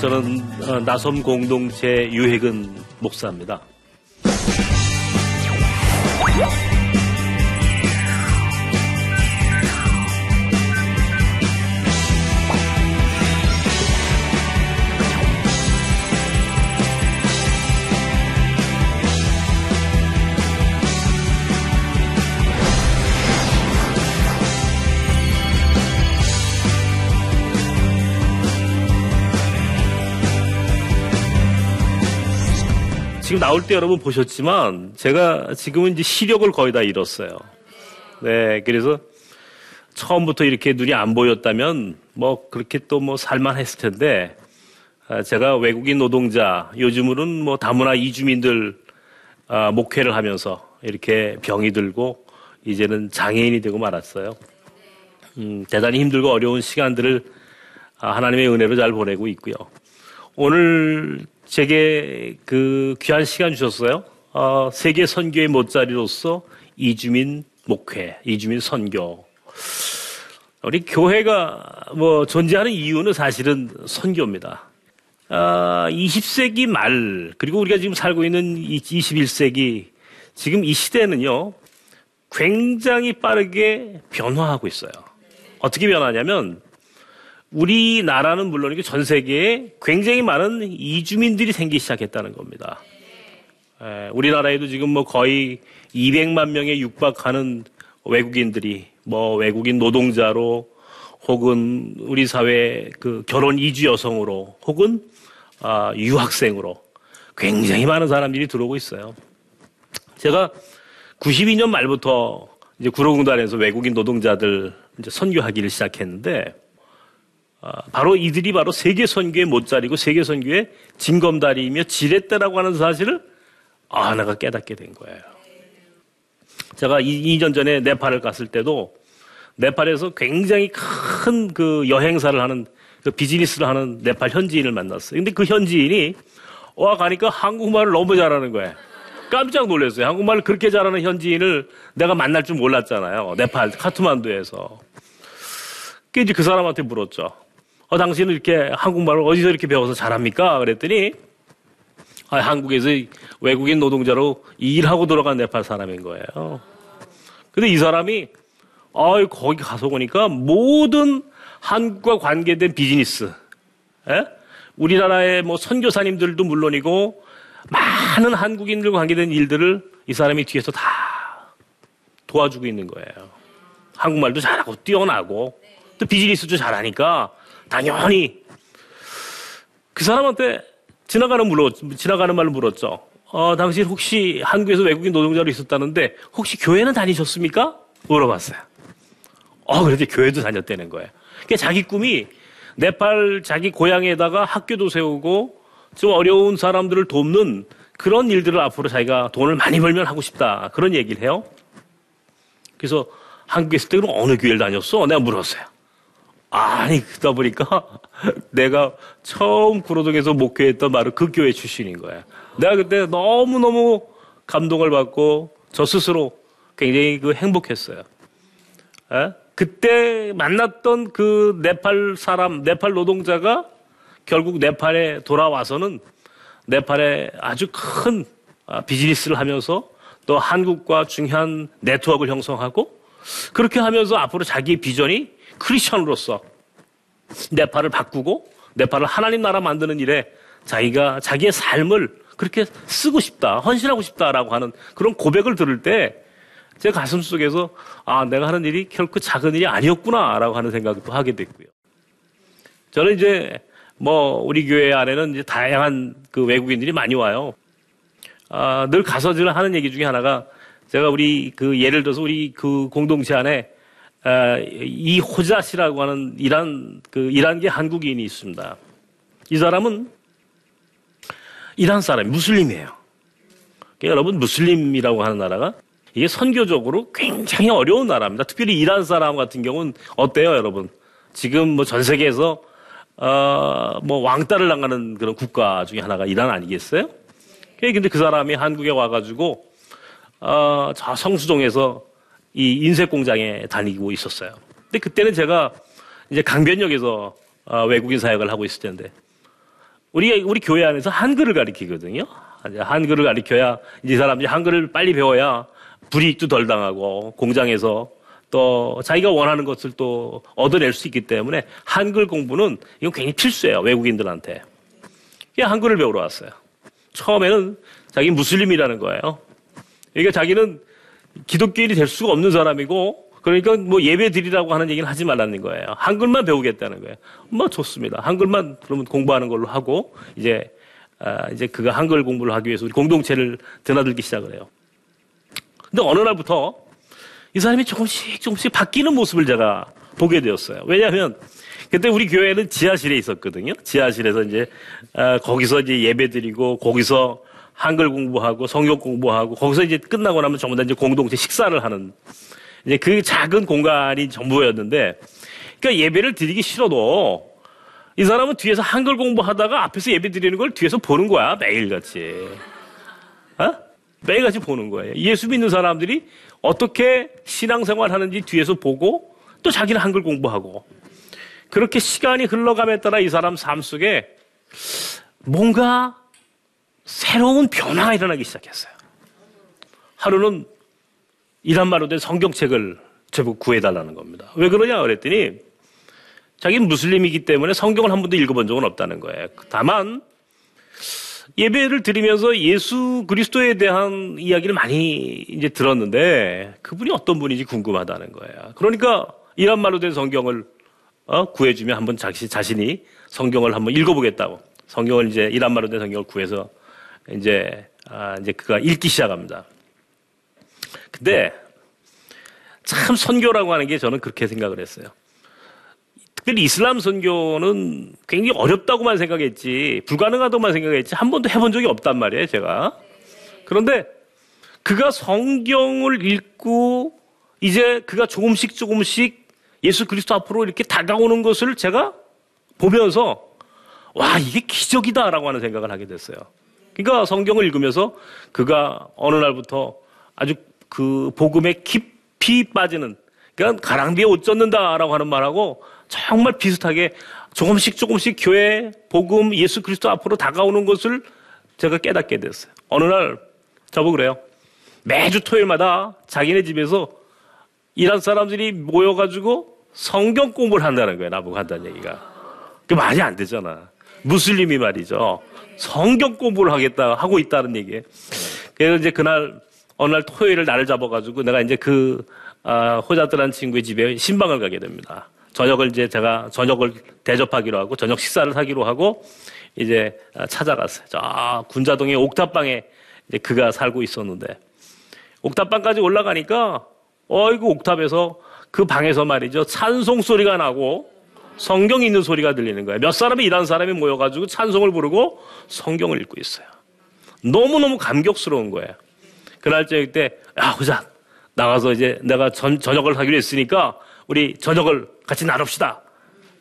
저는 나섬 공동체 유해근 목사입니다. 지금 나올 때 여러분 보셨지만 제가 지금은 이제 시력을 거의 다 잃었어요. 네, 그래서 처음부터 이렇게 눈이 안 보였다면 뭐 그렇게 또 뭐 살만했을 텐데 제가 외국인 노동자 요즘으로는 뭐 다문화 이주민들 목회를 하면서 이렇게 병이 들고 이제는 장애인이 되고 말았어요. 대단히 힘들고 어려운 시간들을 하나님의 은혜로 잘 보내고 있고요. 오늘 제게 그 귀한 시간 주셨어요. 세계 선교의 못자리로서 이주민 목회, 이주민 선교. 우리 교회가 뭐 존재하는 이유는 사실은 선교입니다. 20세기 말, 그리고 우리가 지금 살고 있는 21세기, 지금 이 시대는요, 굉장히 빠르게 변화하고 있어요. 어떻게 변화하냐면, 우리나라는 물론이고 전 세계에 굉장히 많은 이주민들이 생기기 시작했다는 겁니다. 우리나라에도 지금 뭐 거의 200만 명에 육박하는 외국인들이 뭐 외국인 노동자로 혹은 우리 사회 그 결혼 이주 여성으로 혹은 유학생으로 굉장히 많은 사람들이 들어오고 있어요. 제가 92년 말부터 이제 구로공단에서 외국인 노동자들 이제 선교하기를 시작했는데 바로 이들이 바로 세계 선교의 못자리고 세계 선교의 징검다리이며 지렛대라고 하는 사실을 내가 깨닫게 된 거예요. 제가 2년 전에 네팔을 갔을 때도 네팔에서 굉장히 큰 그 여행사를 하는 그 비즈니스를 하는 네팔 현지인을 만났어요. 근데 그 현지인이 가니까 한국말을 너무 잘하는 거예요. 깜짝 놀랐어요. 한국말을 그렇게 잘하는 현지인을 내가 만날 줄 몰랐잖아요. 네팔 카트만두에서. 이제 그 사람한테 물었죠. 당신은 이렇게 한국말을 어디서 이렇게 배워서 잘합니까? 그랬더니, 한국에서 외국인 노동자로 일하고 돌아간 네팔 사람인 거예요. 근데 이 사람이, 거기 가서 보니까 모든 한국과 관계된 비즈니스, 예? 우리나라의 뭐 선교사님들도 물론이고, 많은 한국인들과 관계된 일들을 이 사람이 뒤에서 다 도와주고 있는 거예요. 한국말도 잘하고 뛰어나고, 또 비즈니스도 잘하니까 당연히 그 사람한테 지나가는 말로 물었죠. 당신 혹시 한국에서 외국인 노동자로 있었다는데 혹시 교회는 다니셨습니까? 물어봤어요. 그래도 교회도 다녔다는 거예요. 그러니까 자기 꿈이 네팔 자기 고향에다가 학교도 세우고 좀 어려운 사람들을 돕는 그런 일들을 앞으로 자기가 돈을 많이 벌면 하고 싶다. 그런 얘기를 해요. 그래서 한국에 있을 때 그럼 어느 교회를 다녔어? 내가 물었어요. 그러다 보니까 내가 처음 구로동에서 목회했던 바로 그 교회 출신인 거야. 내가 그때 너무너무 감동을 받고 저 스스로 굉장히 행복했어요. 그때 만났던 그 네팔 사람, 네팔 노동자가 결국 네팔에 돌아와서는 네팔에 아주 큰 비즈니스를 하면서 또 한국과 중요한 네트워크를 형성하고 그렇게 하면서 앞으로 자기의 비전이 크리스천으로서 네팔을 바꾸고 네팔을 하나님 나라 만드는 일에 자기의 삶을 그렇게 쓰고 싶다, 헌신하고 싶다라고 하는 그런 고백을 들을 때 제 가슴 속에서 내가 하는 일이 결코 작은 일이 아니었구나라고 하는 생각도 하게 됐고요. 저는 이제 뭐 우리 교회 안에는 이제 다양한 그 외국인들이 많이 와요. 늘 가서 하는 얘기 중에 하나가 제가 우리 예를 들어서 우리 공동체 안에 이호자 씨라고 하는 이란계 한국인이 있습니다. 이 사람은 이란 사람이 무슬림이에요. 그러니까 여러분 무슬림이라고 하는 나라가 이게 선교적으로 굉장히 어려운 나라입니다. 특별히 이란 사람 같은 경우는 어때요, 여러분? 지금 뭐 전 세계에서 뭐 왕따를 당하는 그런 국가 중에 하나가 이란 아니겠어요? 근데 그 사람이 한국에 와가지고 성수동에서 이 인쇄공장에 다니고 있었어요. 근데 그때는 제가 이제 강변역에서 외국인 사역을 하고 있을 텐데 우리 교회 안에서 한글을 가르치거든요. 한글을 가르쳐야 이 사람들이 한글을 빨리 배워야 불이익도 덜 당하고 공장에서 또 자기가 원하는 것을 또 얻어낼 수 있기 때문에 한글 공부는 이건 굉장히 필수예요. 외국인들한테. 그냥 한글을 배우러 왔어요. 처음에는 자기 무슬림이라는 거예요. 그러니까 자기는 기독교인이 될 수가 없는 사람이고 그러니까 뭐 예배 드리라고 하는 얘기는 하지 말라는 거예요. 한글만 배우겠다는 거예요. 뭐 좋습니다. 한글만 그러면 공부하는 걸로 하고 이제 그가 한글 공부를 하기 위해서 우리 공동체를 드나들기 시작을 해요. 근데 어느 날부터 이 사람이 조금씩 바뀌는 모습을 제가 보게 되었어요. 왜냐하면 그때 우리 교회는 지하실에 있었거든요. 지하실에서 거기서 이제 예배 드리고 거기서 한글 공부하고 성역 공부하고 거기서 이제 끝나고 나면 전부 다 이제 공동체 식사를 하는 이제 그 작은 공간이 전부였는데 그러니까 예배를 드리기 싫어도 이 사람은 뒤에서 한글 공부하다가 앞에서 예배 드리는 걸 뒤에서 보는 거야. 매일같이. 어? 매일같이 보는 거예요. 예수 믿는 사람들이 어떻게 신앙생활 하는지 뒤에서 보고 또 자기는 한글 공부하고 그렇게 시간이 흘러감에 따라 이 사람 삶 속에 뭔가 새로운 변화가 일어나기 시작했어요. 하루는 이란 말로 된 성경책을 제법 구해달라는 겁니다. 왜 그러냐 그랬더니 자기는 무슬림이기 때문에 성경을 한 번도 읽어본 적은 없다는 거예요. 다만 예배를 드리면서 예수 그리스도에 대한 이야기를 많이 이제 들었는데 그분이 어떤 분인지 궁금하다는 거예요. 그러니까 이란 말로 된 성경을 구해주면 한번 자신이 성경을 한번 읽어보겠다고 성경을 이제 이란 말로 된 성경을 구해서 이제 그가 읽기 시작합니다. 근데 참 선교라고 하는 게 저는 그렇게 생각을 했어요. 특별히 이슬람 선교는 굉장히 어렵다고만 생각했지 불가능하다고만 생각했지 한 번도 해본 적이 없단 말이에요 제가. 그런데 그가 성경을 읽고 이제 그가 조금씩 예수 그리스도 앞으로 이렇게 다가오는 것을 제가 보면서 와 이게 기적이다라고 하는 생각을 하게 됐어요. 그러니까 성경을 읽으면서 그가 어느 날부터 아주 그 복음에 깊이 빠지는 그러니까 가랑비에 옷 젖는다라고 하는 말하고 정말 비슷하게 조금씩 교회 복음 예수 그리스도 앞으로 다가오는 것을 제가 깨닫게 됐어요. 어느 날 저보고 그래요. 매주 토요일마다 자기네 집에서 이란 사람들이 모여가지고 성경 공부를 한다는 거예요. 나보고 한다는 얘기가. 그 말이 안 되잖아. 무슬림이 말이죠. 성경 공부를 하고 있다는 얘기예요. 그래서 이제 그날 어느 날 토요일을 날을 잡아가지고 내가 이제 호자드란 친구의 집에 신방을 가게 됩니다. 제가 저녁을 대접하기로 하고 저녁 식사를 하기로 하고 이제 찾아갔어요. 저 군자동의 옥탑방에 이제 그가 살고 있었는데 옥탑방까지 올라가니까 어이구 옥탑에서 그 방에서 말이죠. 찬송 소리가 나고 성경 읽는 소리가 들리는 거예요. 몇 사람이 일하는 사람이 모여가지고 찬송을 부르고 성경을 읽고 있어요. 너무너무 감격스러운 거예요. 그날 저녁 때, 야, 호자, 나가서 이제 내가 저녁을 하기로 했으니까 우리 저녁을 같이 나눕시다.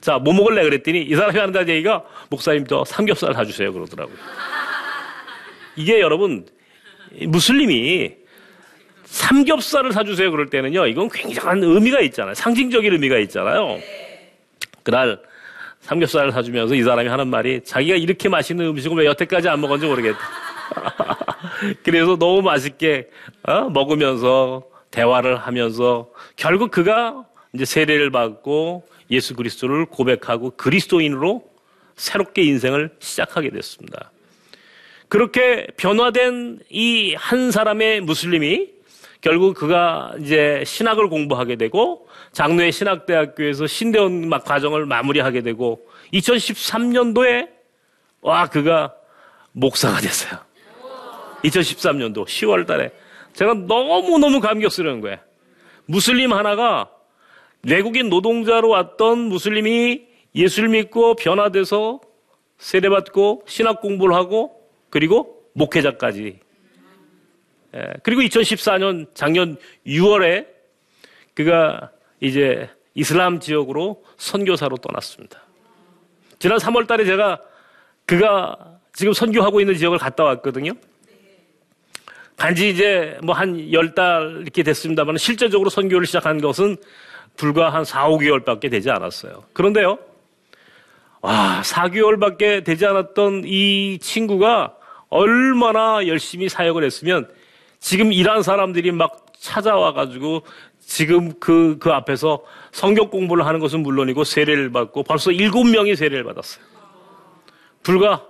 자, 뭐 먹을래? 그랬더니 이 사람이 한다는 얘기가 목사님 저 삼겹살 사주세요. 그러더라고요. 이게 여러분, 무슬림이 삼겹살을 사주세요. 그럴 때는요, 이건 굉장한 의미가 있잖아요. 상징적인 의미가 있잖아요. 그날 삼겹살을 사주면서 이 사람이 하는 말이 자기가 이렇게 맛있는 음식을 왜 여태까지 안 먹었는지 모르겠다. 그래서 너무 맛있게 먹으면서 대화를 하면서 결국 그가 이제 세례를 받고 예수 그리스도를 고백하고 그리스도인으로 새롭게 인생을 시작하게 됐습니다. 그렇게 변화된 이 한 사람의 무슬림이 결국 그가 이제 신학을 공부하게 되고 장로회 신학대학교에서 신대원 과정을 마무리하게 되고 2013년도에 그가 목사가 됐어요. 2013년도 10월 달에 제가 너무너무 감격스러운 거예요. 무슬림 하나가 외국인 노동자로 왔던 무슬림이 예수를 믿고 변화돼서 세례받고 신학 공부를 하고 그리고 목회자까지. 그리고 2014년 작년 6월에 그가 이제 이슬람 지역으로 선교사로 떠났습니다. 지난 3월 달에 제가 그가 지금 선교하고 있는 지역을 갔다 왔거든요. 단지 이제 뭐 한 10달 이렇게 됐습니다만 실제적으로 선교를 시작한 것은 불과 한 4, 5개월밖에 되지 않았어요. 그런데요, 와, 4개월밖에 되지 않았던 이 친구가 얼마나 열심히 사역을 했으면 지금 일한 사람들이 막 찾아와가지고 지금 그 앞에서 성경 공부를 하는 것은 물론이고 세례를 받고 벌써 7명이 세례를 받았어요. 불과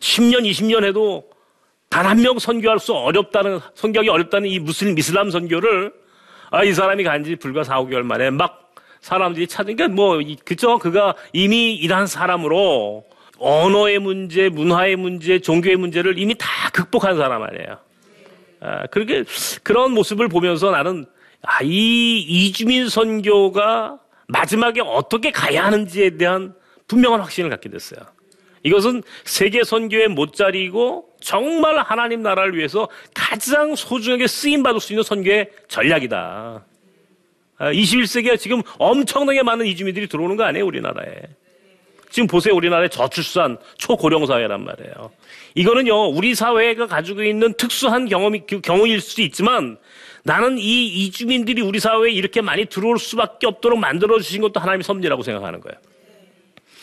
10년, 20년 해도 단 한 명 선교할 수 어렵다는, 선교하기 어렵다는 이 무슬림, 이슬람 선교를, 아, 이 사람이 간지 불과 4, 5개월 만에 막 사람들이 찾으니까 뭐, 그죠? 그가 이미 일한 사람으로 언어의 문제, 문화의 문제, 종교의 문제를 이미 다 극복한 사람 아니에요. 아, 그렇게, 그런 모습을 보면서 나는, 아, 이 이주민 선교가 마지막에 어떻게 가야 하는지에 대한 분명한 확신을 갖게 됐어요. 이것은 세계 선교의 못자리이고 정말 하나님 나라를 위해서 가장 소중하게 쓰임받을 수 있는 선교의 전략이다. 21세기에 지금 엄청나게 많은 이주민들이 들어오는 거 아니에요, 우리나라에. 지금 보세요, 우리나라의 저출산, 초고령 사회란 말이에요. 이거는요, 우리 사회가 가지고 있는 특수한 경험일 수도 있지만 나는 이 이주민들이 우리 사회에 이렇게 많이 들어올 수밖에 없도록 만들어주신 것도 하나님의 섭리라고 생각하는 거예요.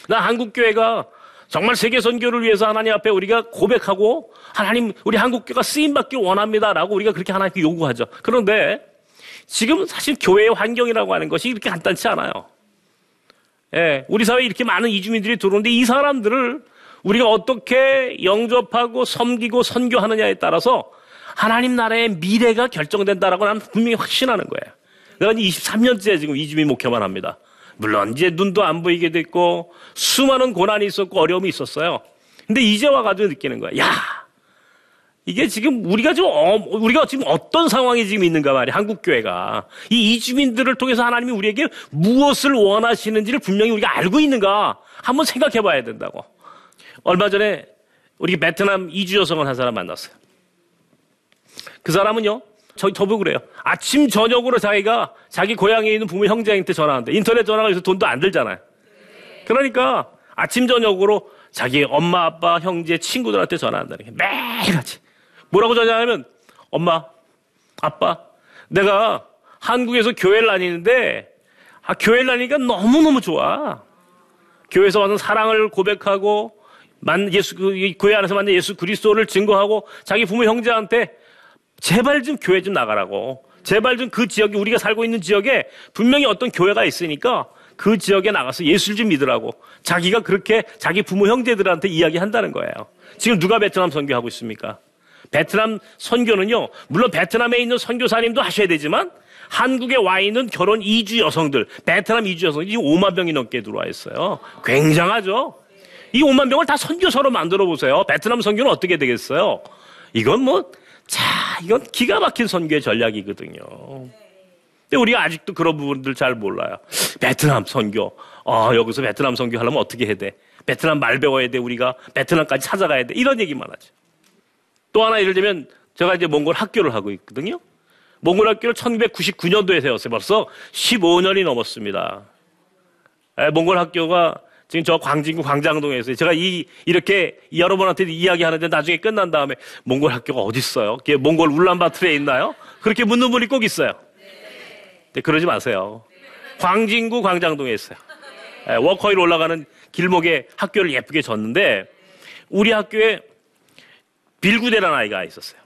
나 한국교회가 정말 세계 선교를 위해서 하나님 앞에 우리가 고백하고 하나님 우리 한국교회가 쓰임받길 원합니다라고 우리가 그렇게 하나님께 요구하죠. 그런데 지금 사실 교회의 환경이라고 하는 것이 그렇게 간단치 않아요. 예, 우리 사회에 이렇게 많은 이주민들이 들어오는데 이 사람들을 우리가 어떻게 영접하고 섬기고 선교하느냐에 따라서 하나님 나라의 미래가 결정된다라고 나는 분명히 확신하는 거예요. 내가 23년째 지금 이주민 목회만 합니다. 물론 이제 눈도 안 보이게 됐고 수많은 고난이 있었고 어려움이 있었어요. 근데 이제 와가지고 느끼는 거야. 야, 이게 지금 우리가 지금 어떤 상황이 지금 있는가 말이야. 한국 교회가 이 이주민들을 통해서 하나님이 우리에게 무엇을 원하시는지를 분명히 우리가 알고 있는가 한번 생각해봐야 된다고. 얼마 전에 우리 베트남 이주 여성을 한 사람 만났어요. 그 사람은요, 저보고 그래요. 아침 저녁으로 자기가 자기 고향에 있는 부모 형제한테 전화하는데 인터넷 전화가 요새 돈도 안 들잖아요. 그러니까 아침 저녁으로 자기 엄마 아빠 형제 친구들한테 전화한다는 게 매일같이 뭐라고 전화하냐면 엄마 아빠 내가 한국에서 교회를 다니는데 교회를 다니니까 너무너무 좋아. 교회에서 와서 사랑을 고백하고 교회 안에서 만난 예수 그리스도를 증거하고 자기 부모 형제한테 제발 좀 교회 좀 나가라고. 제발 좀 그 지역에, 우리가 살고 있는 지역에 분명히 어떤 교회가 있으니까 그 지역에 나가서 예수를 좀 믿으라고. 자기가 그렇게 자기 부모 형제들한테 이야기한다는 거예요. 지금 누가 베트남 선교하고 있습니까? 베트남 선교는요, 물론 베트남에 있는 선교사님도 하셔야 되지만 한국에 와 있는 결혼 이주 여성들, 베트남 이주 여성들이 5만 명이 넘게 들어와 있어요. 굉장하죠? 이 5만 명을 다 선교사로 만들어 보세요. 베트남 선교는 어떻게 되겠어요? 이건 기가 막힌 선교의 전략이거든요. 근데 우리가 아직도 그런 부분들 잘 몰라요. 베트남 선교. 여기서 베트남 선교 하려면 어떻게 해야 돼? 베트남 말 배워야 돼, 우리가. 베트남까지 찾아가야 돼. 이런 얘기만 하죠. 또 하나 예를 들면, 제가 이제 몽골 학교를 하고 있거든요. 몽골 학교를 1999년도에 세웠어요. 벌써 15년이 넘었습니다. 몽골 학교가 지금 저 광진구 광장동에서 제가 이렇게 여러분한테 이야기하는데 나중에 끝난 다음에 몽골 학교가 어디 있어요? 그게 몽골 울란바토르에 있나요? 그렇게 묻는 분이 꼭 있어요. 네, 그러지 마세요. 광진구 광장동에 있어요. 네, 워커힐 올라가는 길목에 학교를 예쁘게 졌는데 우리 학교에 빌구대라는 아이가 있었어요.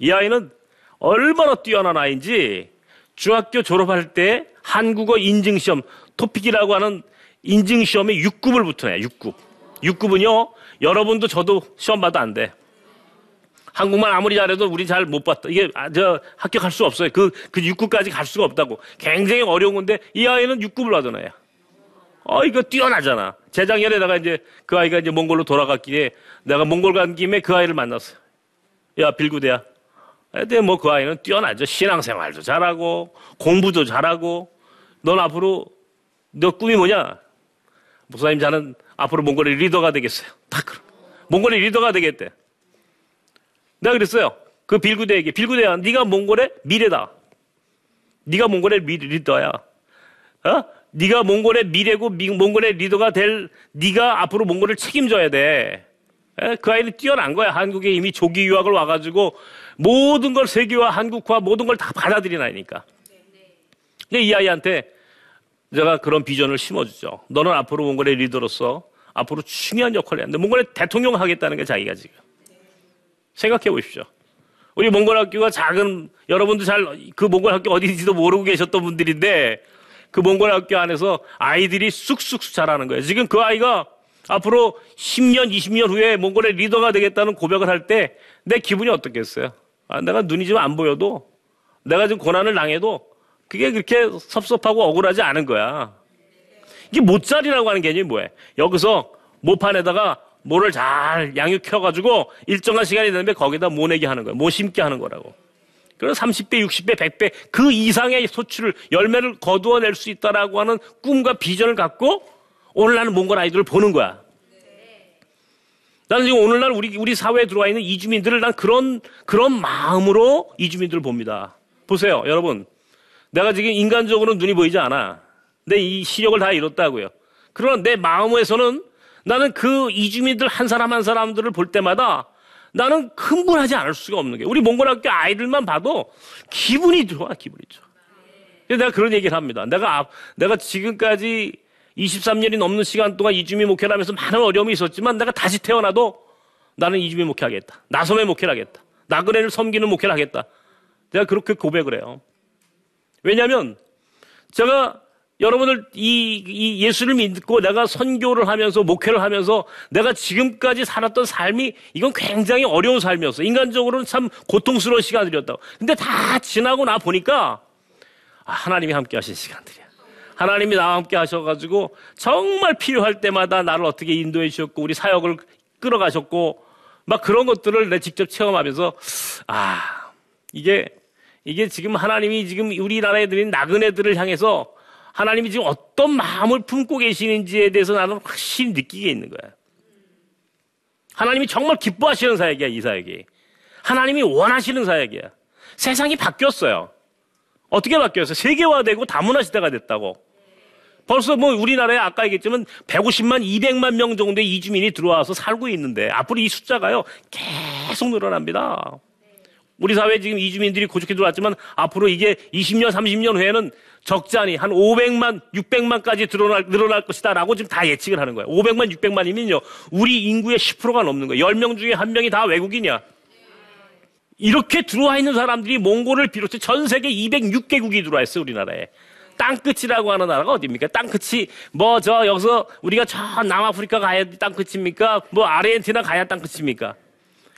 이 아이는 얼마나 뛰어난 아이인지 중학교 졸업할 때 한국어 인증시험 토픽이라고 하는 인증시험에 6급을 붙어요. 6급. 6급은요, 여러분도 저도 시험 봐도 안 돼. 한국말 아무리 잘해도 우리 잘 못 봤다. 이게, 합격할 수 없어요. 그 6급까지 갈 수가 없다고. 굉장히 어려운 건데, 이 아이는 6급을 받은 애야. 이거 뛰어나잖아. 재작년에 내가 이제, 그 아이가 이제 몽골로 돌아갔기에, 내가 몽골 간 김에 그 아이를 만났어요. 야, 빌구대야. 근데 뭐 그 아이는 뛰어나죠. 신앙생활도 잘하고, 공부도 잘하고, 넌 앞으로, 너 꿈이 뭐냐? 목사님, 저는 앞으로 몽골의 리더가 되겠어요. 몽골의 리더가 되겠대. 내가 그랬어요. 그 빌구대에게. 빌구대야, 네가 몽골의 미래다. 네가 몽골의 리더야. 네가 몽골의 미래고 몽골의 리더가 될 네가 앞으로 몽골을 책임져야 돼. 그 아이는 뛰어난 거야. 한국에 이미 조기 유학을 와가지고 모든 걸 세계화, 한국화 모든 걸 다 받아들인 아이니까. 근데 이 아이한테 제가 그런 비전을 심어주죠. 너는 앞으로 몽골의 리더로서 앞으로 중요한 역할을 해야 한다. 몽골의 대통령 하겠다는 게 자기가 지금. 생각해 보십시오. 우리 몽골 학교가 작은, 여러분도 잘 그 몽골 학교 어디인지도 모르고 계셨던 분들인데 그 몽골 학교 안에서 아이들이 쑥쑥 자라는 거예요. 지금 그 아이가 앞으로 10년, 20년 후에 몽골의 리더가 되겠다는 고백을 할 때 내 기분이 어떻겠어요? 아, 내가 눈이 좀 안 보여도 내가 지금 고난을 당해도 그게 그렇게 섭섭하고 억울하지 않은 거야. 이게 모짜리라고 하는 개념이 뭐예요? 여기서 모판에다가 모를 잘 양육해가지고 일정한 시간이 되는데 거기다 모내게 하는 거예요. 모 심게 하는 거라고. 그래서 30배, 60배, 100배 그 이상의 소출을, 열매를 거두어낼 수 있다라고 하는 꿈과 비전을 갖고 오늘날 몽골 아이들을 보는 거야. 나는 지금 오늘날 우리 사회에 들어와 있는 이주민들을 난 그런 마음으로 이주민들을 봅니다. 보세요, 여러분. 내가 지금 인간적으로는 눈이 보이지 않아. 내 이 시력을 다 잃었다고요. 그러나 내 마음에서는 나는 그 이주민들 한 사람 한 사람들을 볼 때마다 나는 흥분하지 않을 수가 없는 게, 우리 몽골 학교 아이들만 봐도 기분이 좋아, 기분이 좋아. 그래서 내가 그런 얘기를 합니다. 내가 지금까지 23년이 넘는 시간 동안 이주민 목회를 하면서 많은 어려움이 있었지만 내가 다시 태어나도 나는 이주민 목회하겠다. 나섬의 목회를 하겠다. 나그네를 섬기는 목회를 하겠다. 내가 그렇게 고백을 해요. 왜냐하면 제가 여러분들 이 예수를 믿고 내가 선교를 하면서 목회를 하면서 내가 지금까지 살았던 삶이 이건 굉장히 어려운 삶이었어. 인간적으로는 참 고통스러운 시간들이었다고. 근데 다 지나고 나 보니까 하나님이 함께 하신 시간들이야. 하나님이 나와 함께 하셔가지고 정말 필요할 때마다 나를 어떻게 인도해 주셨고 우리 사역을 끌어가셨고 막 그런 것들을 내 직접 체험하면서 아, 이게 지금 하나님이 지금 우리나라에 드린 나그네들을 향해서 하나님이 지금 어떤 마음을 품고 계시는지에 대해서 나는 확실히 느끼게 있는 거야. 하나님이 정말 기뻐하시는 사역이야, 이 사역이. 하나님이 원하시는 사역이야. 세상이 바뀌었어요. 어떻게 바뀌었어요? 세계화되고 다문화 시대가 됐다고. 벌써 뭐 우리나라에 아까 얘기했지만 150만, 200만 명 정도의 이주민이 들어와서 살고 있는데 앞으로 이 숫자가요 계속 늘어납니다. 우리 사회에 지금 이주민들이 고족해 들어왔지만 앞으로 이게 20년, 30년 후에는 적잖이 한 500만, 600만까지 늘어날 것이다 라고 지금 다 예측을 하는 거예요. 500만, 600만이면요 우리 인구의 10%가 넘는 거예요. 10명 중에 1명이 다 외국인이야. 이렇게 들어와 있는 사람들이 몽골을 비롯해 전 세계 206개국이 들어와 있어요, 우리나라에. 땅끝이라고 하는 나라가 어디입니까? 땅끝이, 뭐, 여기서 우리가 저 남아프리카 가야 땅끝입니까? 뭐, 아르헨티나 가야 땅끝입니까?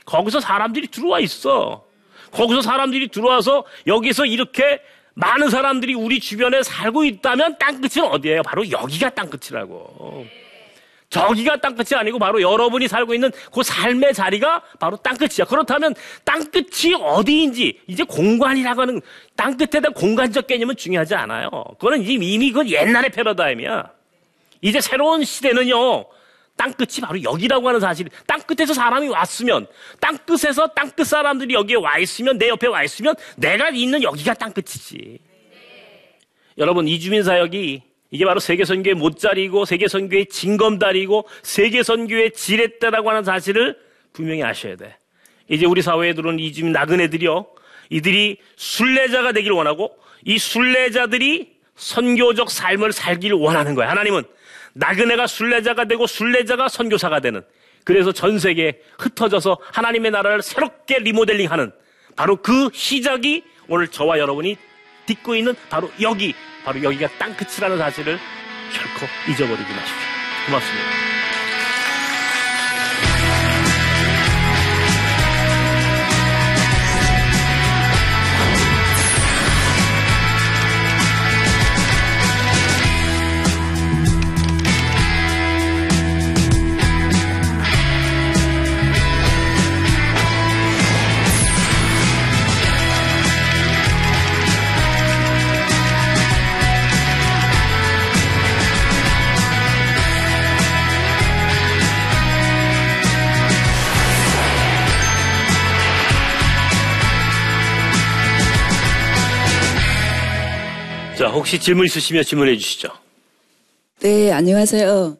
거기서 사람들이 들어와 있어. 거기서 사람들이 들어와서 여기서 이렇게 많은 사람들이 우리 주변에 살고 있다면 땅끝은 어디예요? 바로 여기가 땅끝이라고. 저기가 땅끝이 아니고 바로 여러분이 살고 있는 그 삶의 자리가 바로 땅끝이야. 그렇다면 땅끝이 어디인지 이제 공간이라고 하는 땅끝에 대한 공간적 개념은 중요하지 않아요. 그거는 이미 그건 옛날의 패러다임이야. 이제 새로운 시대는요. 땅끝이 바로 여기라고 하는 사실. 땅끝에서 사람이 왔으면 땅끝에서 땅끝 사람들이 여기에 와 있으면 내 옆에 와 있으면 내가 있는 여기가 땅끝이지. 여러분 이주민 사역이 이게 바로 세계선교의 못자리고 세계선교의 징검다리고 세계선교의 지렛대라고 하는 사실을 분명히 아셔야 돼. 이제 우리 사회에 들어온 이주민 나그네들이요. 이들이 순례자가 되길 원하고 이 순례자들이 선교적 삶을 살기를 원하는 거야. 하나님은 나그네가 순례자가 되고 순례자가 선교사가 되는, 그래서 전 세계에 흩어져서 하나님의 나라를 새롭게 리모델링하는 바로 그 시작이 오늘 저와 여러분이 딛고 있는 바로 여기가 땅끝이라는 사실을 결코 잊어버리지 마십시오. 고맙습니다. 자, 혹시 질문 있으시면 질문해 주시죠. 네, 안녕하세요.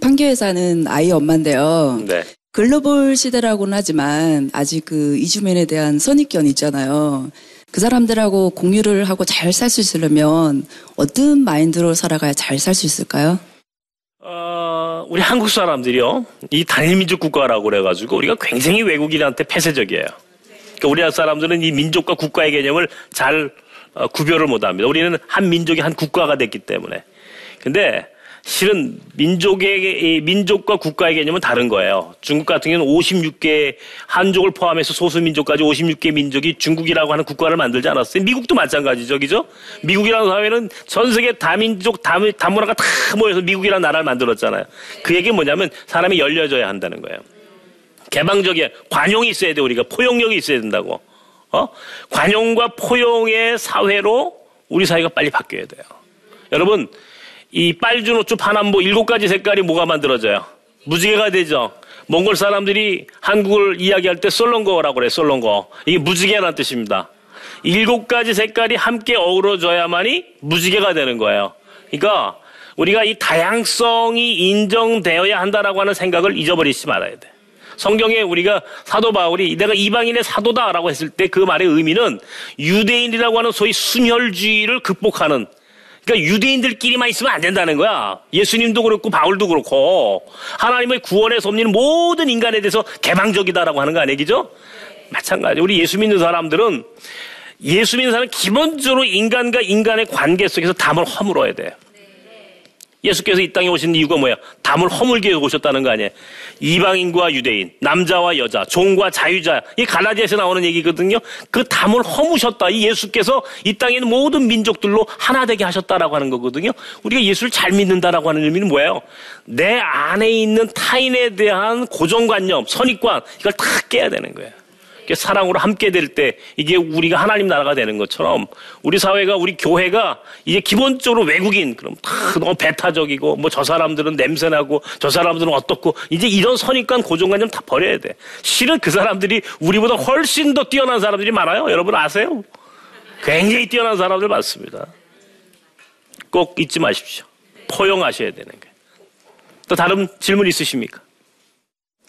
판교에 사는 아이 엄마인데요. 네. 글로벌 시대라고는 하지만 아직 그 이주민에 대한 선입견이 있잖아요. 그 사람들하고 공유를 하고 잘 살 수 있으려면 어떤 마인드로 살아가야 잘 살 수 있을까요? 우리 한국 사람들이요, 이 단일민족 국가라고 그래가지고 우리가 굉장히 외국인한테 폐쇄적이에요. 그러니까 우리나라 사람들은 이 민족과 국가의 개념을 잘 구별을 못합니다. 우리는 한 민족이 한 국가가 됐기 때문에. 근데 실은 민족과 국가의 개념은 다른 거예요. 중국 같은 경우는 56개 한족을 포함해서 소수민족까지 56개 민족이 중국이라고 하는 국가를 만들지 않았어요. 미국도 마찬가지죠, 그죠? 미국이라는 사회는 전 세계 다민족, 다문화가 다 모여서 미국이라는 나라를 만들었잖아요. 그 얘기는 뭐냐면 사람이 열려져야 한다는 거예요. 개방적이야. 관용이 있어야 돼, 우리가. 포용력이 있어야 된다고. 관용과 포용의 사회로 우리 사회가 빨리 바뀌어야 돼요. 여러분, 이 빨주, 노초, 파남보 7가지 색깔이 뭐가 만들어져요? 무지개가 되죠. 몽골 사람들이 한국을 이야기할 때 솔롱거라고 그래요. 솔롱거. 이게 무지개라는 뜻입니다. 7가지 색깔이 함께 어우러져야만이 무지개가 되는 거예요. 그러니까 우리가 이 다양성이 인정되어야 한다라고 하는 생각을 잊어버리지 말아야 돼. 성경에 우리가 사도 바울이 내가 이방인의 사도다라고 했을 때 그 말의 의미는 유대인이라고 하는 소위 순혈주의를 극복하는, 그러니까 유대인들끼리만 있으면 안 된다는 거야. 예수님도 그렇고 바울도 그렇고 하나님의 구원의 섭리는 모든 인간에 대해서 개방적이다라고 하는 거 아니에요, 그죠? 마찬가지. 우리 예수 믿는 사람들은, 예수 믿는 사람은 기본적으로 인간과 인간의 관계 속에서 담을 허물어야 돼요. 예수께서 이 땅에 오신 이유가 뭐야? 담을 허물기 위해서 오셨다는 거 아니에요? 이방인과 유대인, 남자와 여자, 종과 자유자, 이 갈라디아에서 나오는 얘기거든요. 그 담을 허무셨다. 이 예수께서 이 땅에 있는 모든 민족들로 하나 되게 하셨다라고 하는 거거든요. 우리가 예수를 잘 믿는다라고 하는 의미는 뭐예요? 내 안에 있는 타인에 대한 고정관념, 선입관, 이걸 다 깨야 되는 거예요. 사랑으로 함께 될 때 이게 우리가 하나님 나라가 되는 것처럼 우리 사회가, 우리 교회가 이제 기본적으로 외국인, 그럼 너무 배타적이고 뭐 저 사람들은 냄새나고 저 사람들은 어떻고, 이제 이런 선입관, 고정관념 다 버려야 돼. 실은 그 사람들이 우리보다 훨씬 더 뛰어난 사람들이 많아요. 여러분 아세요? 굉장히 뛰어난 사람들 많습니다. 꼭 잊지 마십시오. 포용하셔야 되는 거예요. 또 다른 질문 있으십니까?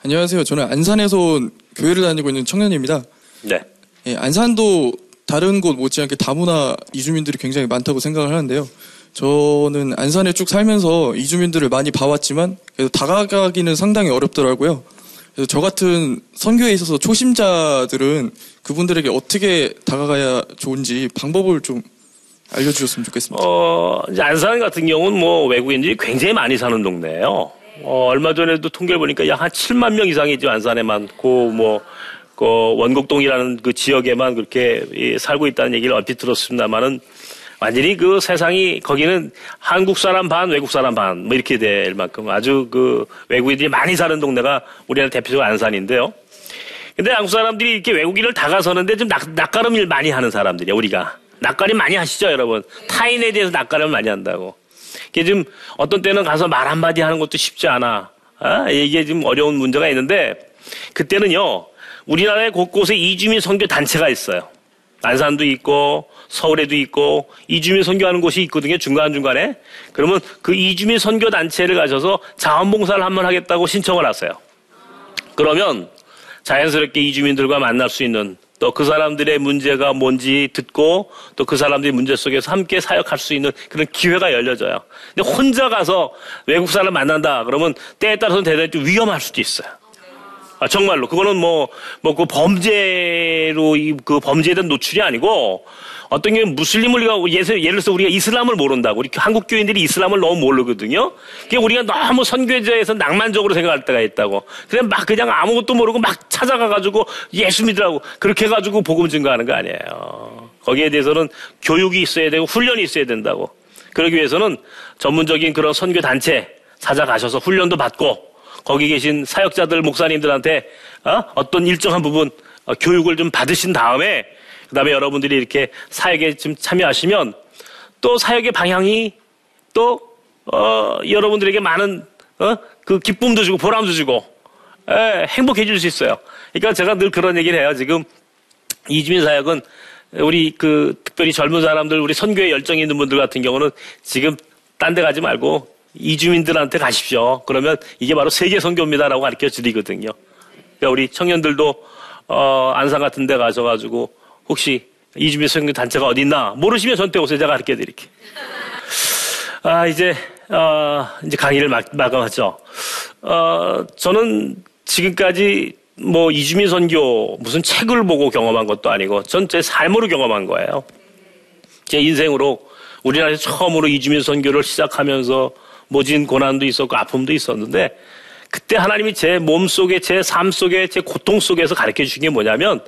안녕하세요. 저는 안산에서 온 교회를 다니고 있는 청년입니다. 네. 예, 안산도 다른 곳 못지않게 다문화 이주민들이 굉장히 많다고 생각을 하는데요. 저는 안산에 쭉 살면서 이주민들을 많이 봐왔지만 그래도 다가가기는 상당히 어렵더라고요. 그래서 저 같은 선교에 있어서 초심자들은 그분들에게 어떻게 다가가야 좋은지 방법을 좀 알려주셨으면 좋겠습니다. 이제 안산 같은 경우는 뭐 외국인들이 굉장히 많이 사는 동네예요. 얼마 전에도 통계를 보니까 약 한 7만 명 이상이 안산에 많고, 뭐, 그 원곡동이라는 그 지역에만 그렇게 살고 있다는 얘기를 얼핏 들었습니다만은, 완전히 그 세상이, 거기는 한국 사람 반, 외국 사람 반, 뭐 이렇게 될 만큼 아주 그 외국인들이 많이 사는 동네가 우리나라 대표적 안산인데요. 근데 한국 사람들이 이렇게 외국인을 다가서는데 좀 낯가름을 많이 하는 사람들이야, 우리가. 낯가림 많이 하시죠, 여러분? 타인에 대해서 낯가름을 많이 한다고. 이게 지금 어떤 때는 가서 말 한마디 하는 것도 쉽지 않아. 아, 이게 지금 어려운 문제가 있는데, 그때는요, 우리나라의 곳곳에 이주민 선교 단체가 있어요. 안산도 있고, 서울에도 있고, 이주민 선교하는 곳이 있거든요, 중간중간에. 그러면 그 이주민 선교 단체를 가셔서 자원봉사를 한번 하겠다고 신청을 하세요. 그러면 자연스럽게 이주민들과 만날 수 있는, 또 그 사람들의 문제가 뭔지 듣고 또 그 사람들의 문제 속에서 함께 사역할 수 있는 그런 기회가 열려져요. 근데 혼자 가서 외국 사람 만난다 그러면 때에 따라서는 대단히 좀 위험할 수도 있어요. 아, 정말로 그거는 그 범죄로 그 범죄에 대한 노출이 아니고, 어떤 경우는 무슬림을 예를 들어서 우리가 이슬람을 모른다고, 우리 한국 교인들이 이슬람을 너무 모르거든요. 그게 우리가 너무 선교제에서 낭만적으로 생각할 때가 있다고. 그냥 막 그냥 아무것도 모르고 막 찾아가가지고 예수 믿으라고 그렇게 해가지고 복음 증거하는 거 아니에요. 거기에 대해서는 교육이 있어야 되고 훈련이 있어야 된다고. 그러기 위해서는 전문적인 그런 선교 단체 찾아가셔서 훈련도 받고, 거기 계신 사역자들, 목사님들한테 어떤 일정한 부분 교육을 좀 받으신 다음에, 그 다음에 여러분들이 이렇게 사역에 좀 참여하시면 또 사역의 방향이 또 여러분들에게 많은 그 기쁨도 주고 보람도 주고 행복해질 수 있어요. 그러니까 제가 늘 그런 얘기를 해요. 지금 이주민 사역은 우리 그 특별히 젊은 사람들, 우리 선교에 열정이 있는 분들 같은 경우는 지금 딴 데 가지 말고 이주민들한테 가십시오. 그러면 이게 바로 세계 선교입니다라고 가르쳐 드리거든요. 그러니까 우리 청년들도 안산 같은 데 가셔가지고 혹시 이주민 선교 단체가 어디 있나 모르시면 저한테 오세요. 제가 가르쳐 드릴게요. 이제 이제 강의를 마감하죠. 저는 지금까지 뭐 이주민 선교 무슨 책을 보고 경험한 것도 아니고 전 제 삶으로 경험한 거예요. 제 인생으로 우리나라에서 처음으로 이주민 선교를 시작하면서 모진 고난도 있었고 아픔도 있었는데 그때 하나님이 제 몸 속에 제 삶 속에 제 고통 속에서 가르쳐 주신 게 뭐냐면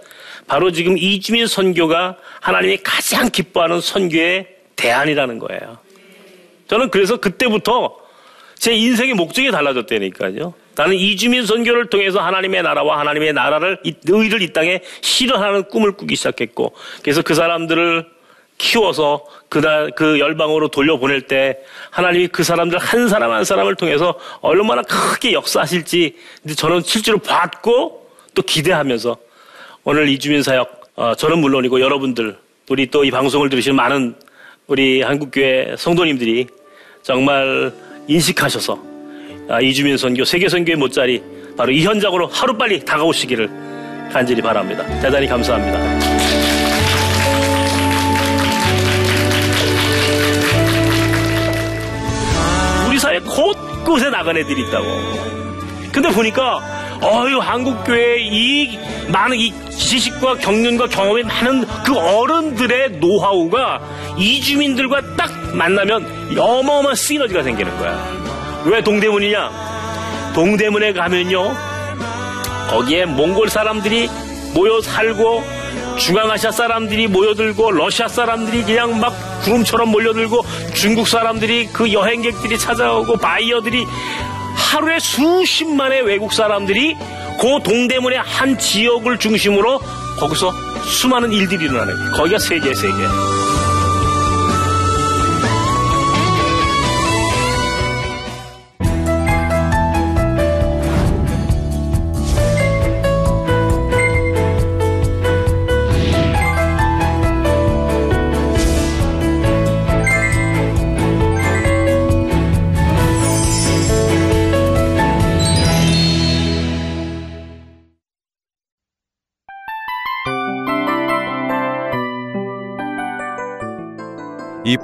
바로 지금 이주민 선교가 하나님이 가장 기뻐하는 선교의 대안이라는 거예요. 저는 그래서 그때부터 제 인생의 목적이 달라졌다니까요. 나는 이주민 선교를 통해서 하나님의 나라와 하나님의 나라를 의를 이 땅에 실현하는 꿈을 꾸기 시작했고 그래서 그 사람들을 키워서 그 열방으로 돌려보낼 때 하나님이 그 사람들 한 사람 한 사람을 통해서 얼마나 크게 역사하실지 저는 실제로 봤고 또 기대하면서 오늘 이주민 사역 저는 물론이고 여러분들 우리 또 이 방송을 들으시는 많은 우리 한국교회 성도님들이 정말 인식하셔서 이주민 선교 세계 선교의 못자리 바로 이 현장으로 하루빨리 다가오시기를 간절히 바랍니다. 대단히 감사합니다. 우리 사회 곳곳에 나간 애들이 있다고. 근데 보니까 한국교회 이 많은 이 지식과 경륜과 경험이 많은 그 어른들의 노하우가 이주민들과 딱 만나면 어마어마한 시너지가 생기는 거야. 왜 동대문이냐? 동대문에 가면요, 거기에 몽골 사람들이 모여 살고 중앙아시아 사람들이 모여들고 러시아 사람들이 그냥 막 구름처럼 몰려들고 중국 사람들이 그 여행객들이 찾아오고 바이어들이 하루에 수십만의 외국 사람들이 그 동대문의 한 지역을 중심으로 거기서 수많은 일들이 일어나는 거예요. 거기가 세계예요, 세계. 이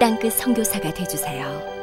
땅끝 선교사가 되어주세요.